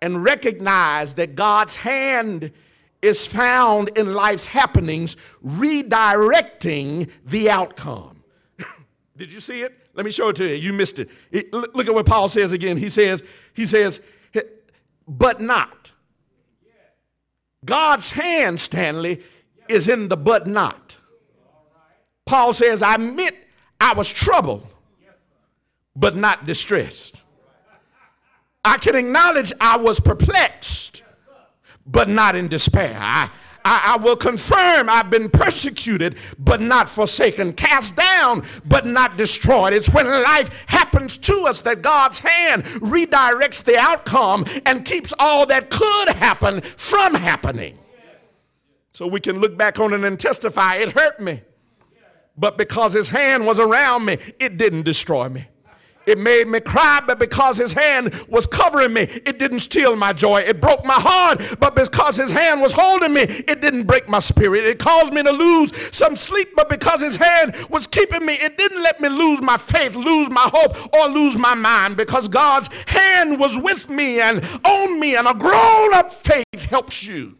and recognize that God's hand is found in life's happenings, redirecting the outcome. Did you see it? Let me show it to you. You missed it. it. Look at what Paul says again. He says, he says, but not. God's hand, Stanley, is in the but not. Paul says, I meant I was troubled, but not distressed. I can acknowledge I was perplexed, but not in despair. I, I, I will confirm I've been persecuted, but not forsaken, cast down, but not destroyed. It's when life happens to us that God's hand redirects the outcome and keeps all that could happen from happening. So we can look back on it and testify, it hurt me, but because his hand was around me, it didn't destroy me. It made me cry, but because his hand was covering me, it didn't steal my joy. It broke my heart, but because his hand was holding me, it didn't break my spirit. It caused me to lose some sleep, but because his hand was keeping me, it didn't let me lose my faith, lose my hope, or lose my mind, because God's hand was with me and on me, and a grown-up faith helps you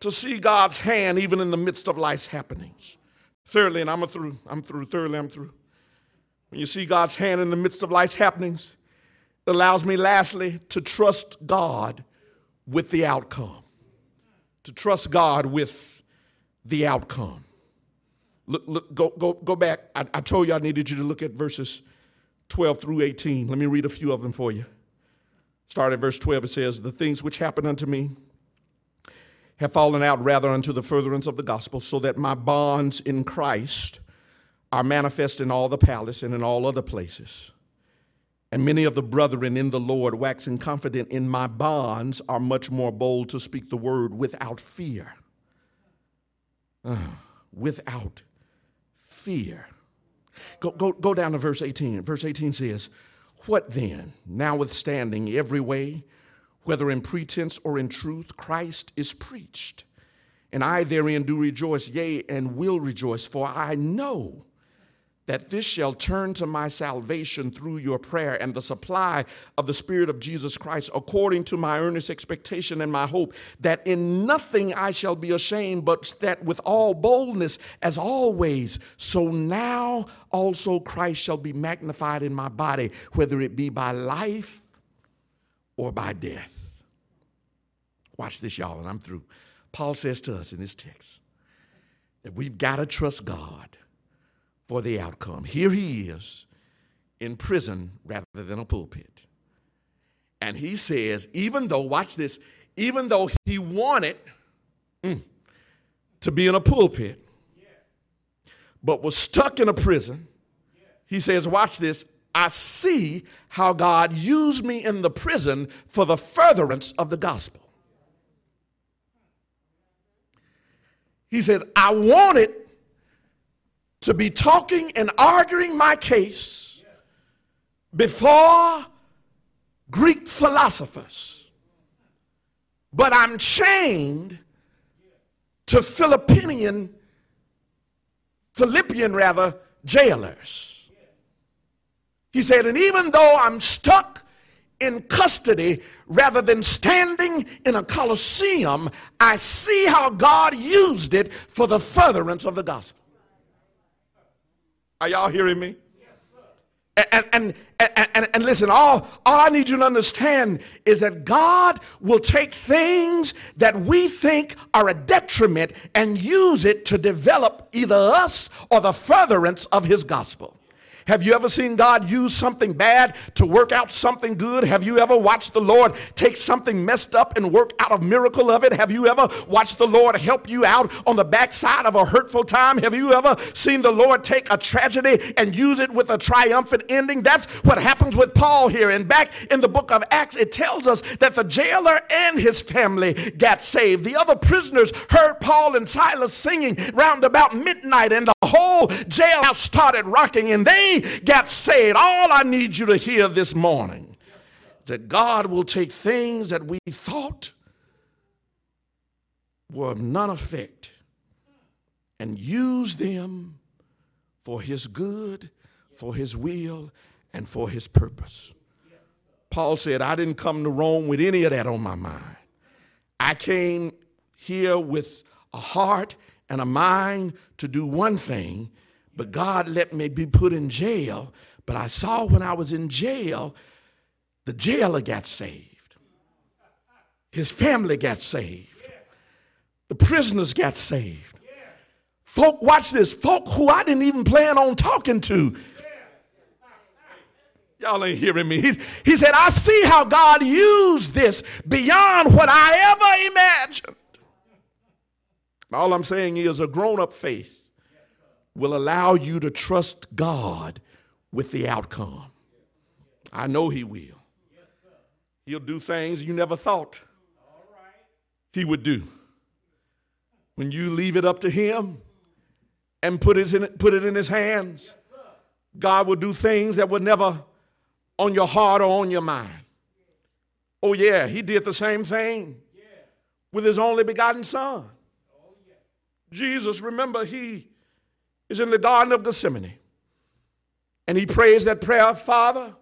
to see God's hand even in the midst of life's happenings. Thirdly, and I'm through, I'm through, thirdly, I'm through. When you see God's hand in the midst of life's happenings, it allows me, lastly, to trust God with the outcome. To trust God with the outcome. Look, look, go, go, go back. I, I told you I needed you to look at verses twelve through eighteen. Let me read a few of them for you. Start at verse twelve. It says, the things which happened unto me, have fallen out rather unto the furtherance of the gospel, so that my bonds in Christ are manifest in all the palace and in all other places. And many of the brethren in the Lord, waxing confident in my bonds, are much more bold to speak the word without fear. Uh, without fear. Go, go, go down to verse eighteen. Verse eighteen says, what then, notwithstanding every way, whether in pretense or in truth, Christ is preached. And I therein do rejoice, yea, and will rejoice, for I know that this shall turn to my salvation through your prayer and the supply of the Spirit of Jesus Christ, according to my earnest expectation and my hope, that in nothing I shall be ashamed, but that with all boldness, as always, so now also Christ shall be magnified in my body, whether it be by life or by death. Watch this, y'all, and I'm through. Paul says to us in this text that we've got to trust God for the outcome. Here he is in prison rather than a pulpit. And he says, even though, watch this, even though he wanted mm, to be in a pulpit, but was stuck in a prison, he says, watch this, I see how God used me in the prison for the furtherance of the gospel. He says, I wanted to be talking and arguing my case before Greek philosophers, but I'm chained to Philippian, Philippian rather, jailers. He said, and even though I'm stuck in custody rather than standing in a Colosseum, I see how God used it for the furtherance of the gospel. Are y'all hearing me? Yes, sir. And, and, and, and, and listen, all, all I need you to understand is that God will take things that we think are a detriment and use it to develop either us or the furtherance of his gospel. Have you ever seen God use something bad to work out something good? Have you ever watched the Lord take something messed up and work out a miracle of it? Have you ever watched the Lord help you out on the backside of a hurtful time? Have you ever seen the Lord take a tragedy and use it with a triumphant ending? That's what happens with Paul here. And back in the book of Acts, it tells us that the jailer and his family got saved. The other prisoners heard Paul and Silas singing round about midnight, and the whole jailhouse started rocking, and they got saved. All I need you to hear this morning is that God will take things that we thought were of none effect and use them for his good, for his will, and for his purpose. Paul said, I didn't come to Rome with any of that on my mind. I came here with a heart and a mind to do one thing, but God let me be put in jail. But I saw when I was in jail, the jailer got saved. His family got saved. The prisoners got saved. Folk, watch this, folk who I didn't even plan on talking to. Y'all ain't hearing me. He's, he said, I see how God used this beyond what I ever imagined. All I'm saying is a grown-up faith will allow you to trust God with the outcome. I know he will. He'll do things you never thought he would do. When you leave it up to him and put it in his hands, God will do things that were never on your heart or on your mind. Oh yeah, he did the same thing with his only begotten son. Jesus, remember, he is in the Garden of Gethsemane. And he prays that prayer, Father,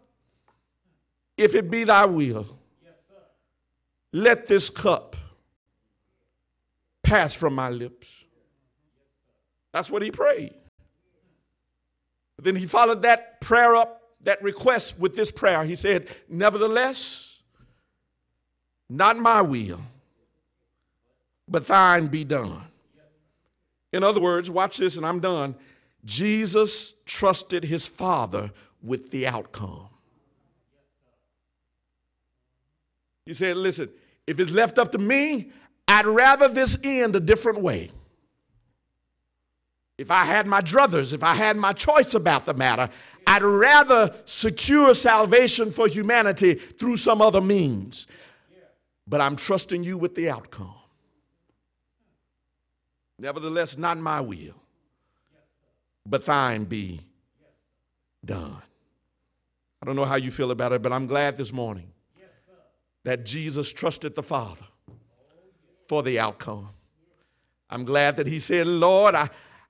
if it be thy will, let this cup pass from my lips. That's what he prayed. But then he followed that prayer up, that request with this prayer. He said, nevertheless, not my will, but thine be done. In other words, watch this and I'm done. Jesus trusted his Father with the outcome. He said, listen, if it's left up to me, I'd rather this end a different way. If I had my druthers, if I had my choice about the matter, I'd rather secure salvation for humanity through some other means. But I'm trusting you with the outcome. Nevertheless, not my will, but thine be done. I don't know how you feel about it, but I'm glad this morning that Jesus trusted the Father for the outcome. I'm glad that he said, Lord, I,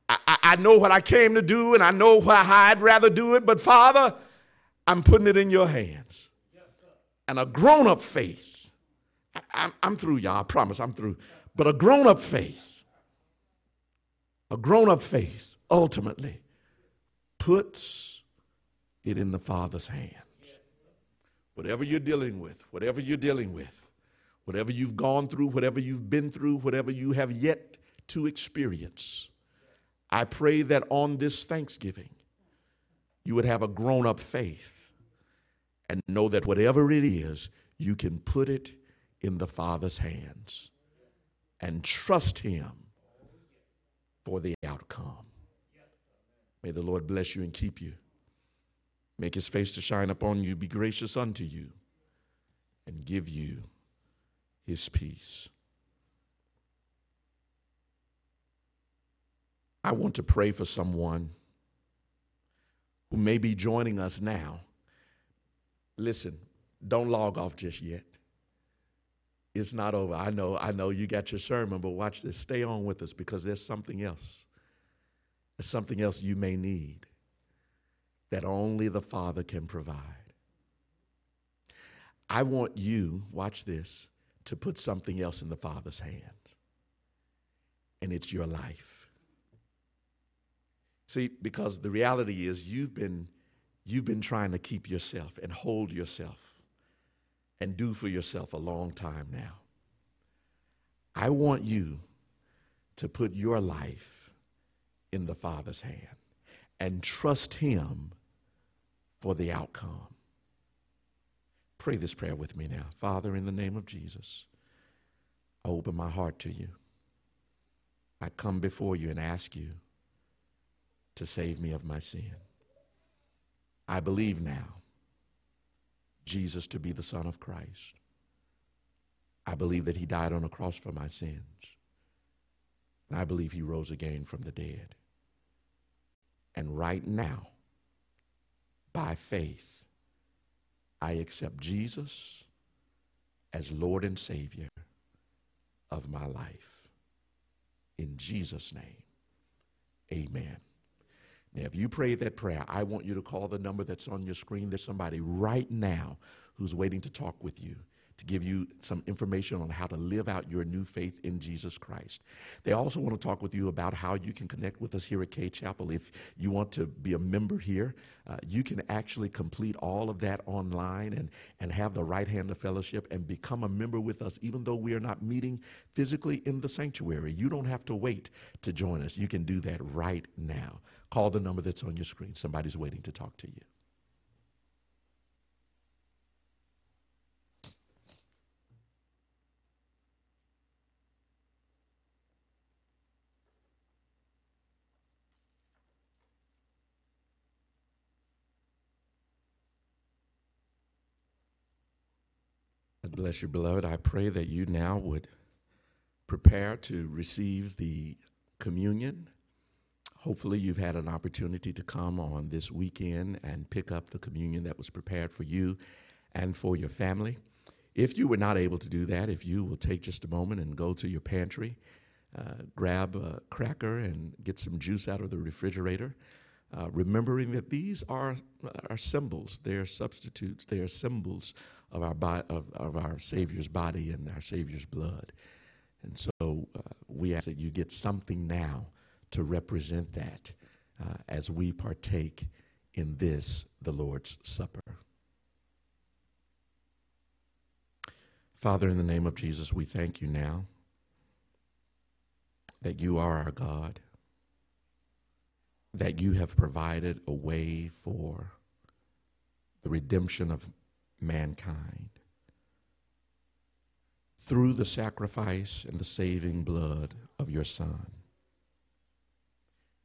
I, I know what I came to do, and I know how I'd rather do it, but Father, I'm putting it in your hands. And a grown-up faith, I, I'm, I'm through, y'all, I promise I'm through, but a grown-up faith, A grown-up faith ultimately puts it in the Father's hands. Whatever you're dealing with, whatever you're dealing with, whatever you've gone through, whatever you've been through, whatever you have yet to experience, I pray that on this Thanksgiving, you would have a grown-up faith and know that whatever it is, you can put it in the Father's hands and trust him for the outcome. May the Lord bless you and keep you. Make his face to shine upon you, be gracious unto you, and give you his peace. I want to pray for someone who may be joining us now. Listen, don't log off just yet. It's not over. I know, I know you got your sermon, but watch this. Stay on with us because there's something else. There's something else you may need that only the Father can provide. I want you, watch this, to put something else in the Father's hand. And it's your life. See, because the reality is you've been, you've been trying to keep yourself and hold yourself and do for yourself a long time now. I want you to put your life in the Father's hand and trust him for the outcome. Pray this prayer with me now. Father, in the name of Jesus, I open my heart to you. I come before you and ask you to save me of my sin. I believe now Jesus to be the Son of Christ. I believe that he died on a cross for my sins. And I believe he rose again from the dead. And right now, by faith, I accept Jesus as Lord and Savior of my life. In Jesus' name, amen. Now, if you prayed that prayer, I want you to call the number that's on your screen. There's somebody right now who's waiting to talk with you, to give you some information on how to live out your new faith in Jesus Christ. They also want to talk with you about how you can connect with us here at Cade Chapel. If you want to be a member here, uh, you can actually complete all of that online and, and have the right hand of fellowship and become a member with us, even though we are not meeting physically in the sanctuary. You don't have to wait to join us. You can do that right now. Call the number that's on your screen. Somebody's waiting to talk to you. God bless you, beloved. I pray that you now would prepare to receive the communion. Hopefully you've had an opportunity to come on this weekend and pick up the communion that was prepared for you and for your family. If you were not able to do that, if you will take just a moment and go to your pantry, uh, grab a cracker and get some juice out of the refrigerator, uh, remembering that these are, are symbols, they are substitutes, they are symbols of our, bo- of, of our Savior's body and our Savior's blood. And so uh, we ask that you get something now to represent that uh, as we partake in this, the Lord's Supper. Father, in the name of Jesus, we thank you now that you are our God, that you have provided a way for the redemption of mankind through the sacrifice and the saving blood of your Son.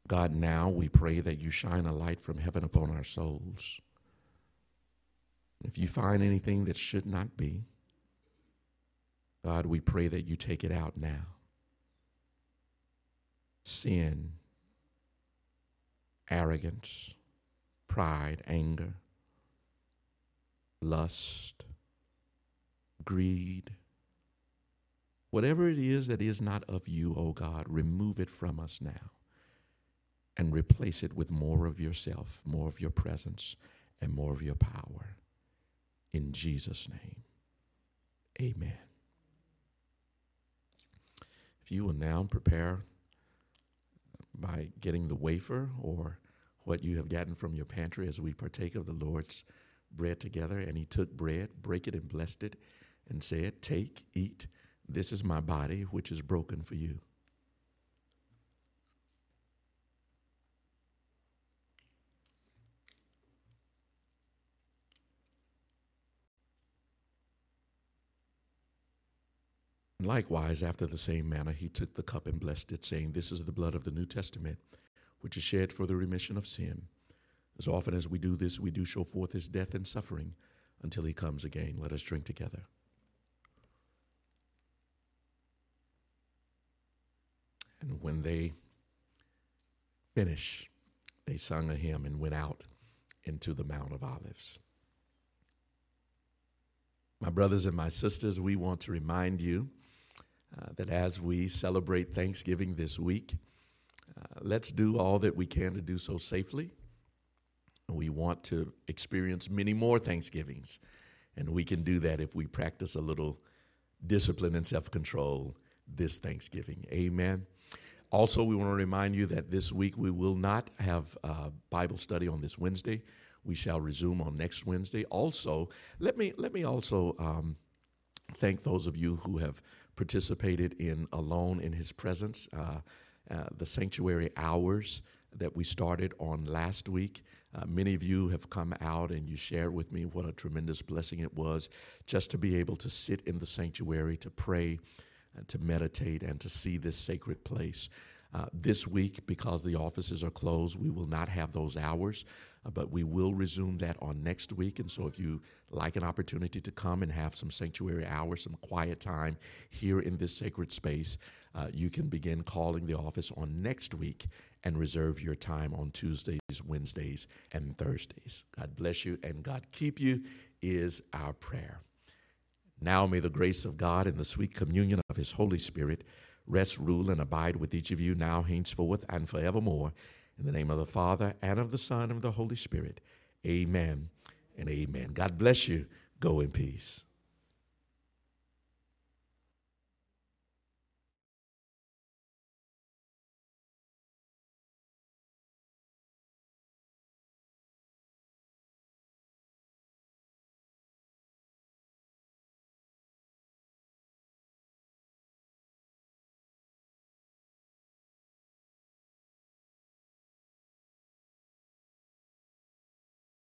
God, now we pray that you shine a light from heaven upon our souls. If you find anything that should not be, God, we pray that you take it out now. Sin, arrogance, pride, anger, lust, greed, whatever it is that is not of you, O God, remove it from us now and replace it with more of yourself, more of your presence, and more of your power. In Jesus' name, amen. If you will now prepare by getting the wafer or what you have gotten from your pantry as we partake of the Lord's bread together. And he took bread, broke it, and blessed it, and said, "Take, eat. This is my body, which is broken for you." And likewise, after the same manner, he took the cup and blessed it, saying, "This is the blood of the New Testament, which is shed for the remission of sin. As often as we do this, we do show forth his death and suffering until he comes again." Let us drink together. And when they finished, they sung a hymn and went out into the Mount of Olives. My brothers and my sisters, we want to remind you Uh, that as we celebrate Thanksgiving this week, uh, let's do all that we can to do so safely. We want to experience many more Thanksgivings, and we can do that if we practice a little discipline and self-control this Thanksgiving. Amen. Also, we want to remind you that this week we will not have uh, Bible study on this Wednesday. We shall resume on next Wednesday. Also, let me let me also um, thank those of you who have participated in Alone in His Presence, uh, uh, the sanctuary hours that we started on last week. Uh, many of you have come out and you shared with me what a tremendous blessing it was just to be able to sit in the sanctuary, to pray, and to meditate, and to see this sacred place. Uh, this week, because the offices are closed, we will not have those hours, uh, but we will resume that on next week. And so if you like an opportunity to come and have some sanctuary hours, some quiet time here in this sacred space, uh, you can begin calling the office on next week and reserve your time on Tuesdays, Wednesdays, and Thursdays. God bless you and God keep you is our prayer. Now may the grace of God and the sweet communion of his Holy Spirit rest, rule, and abide with each of you now, henceforth, and forevermore. In the name of the Father, and of the Son, and of the Holy Spirit. Amen and amen. God bless you. Go in peace.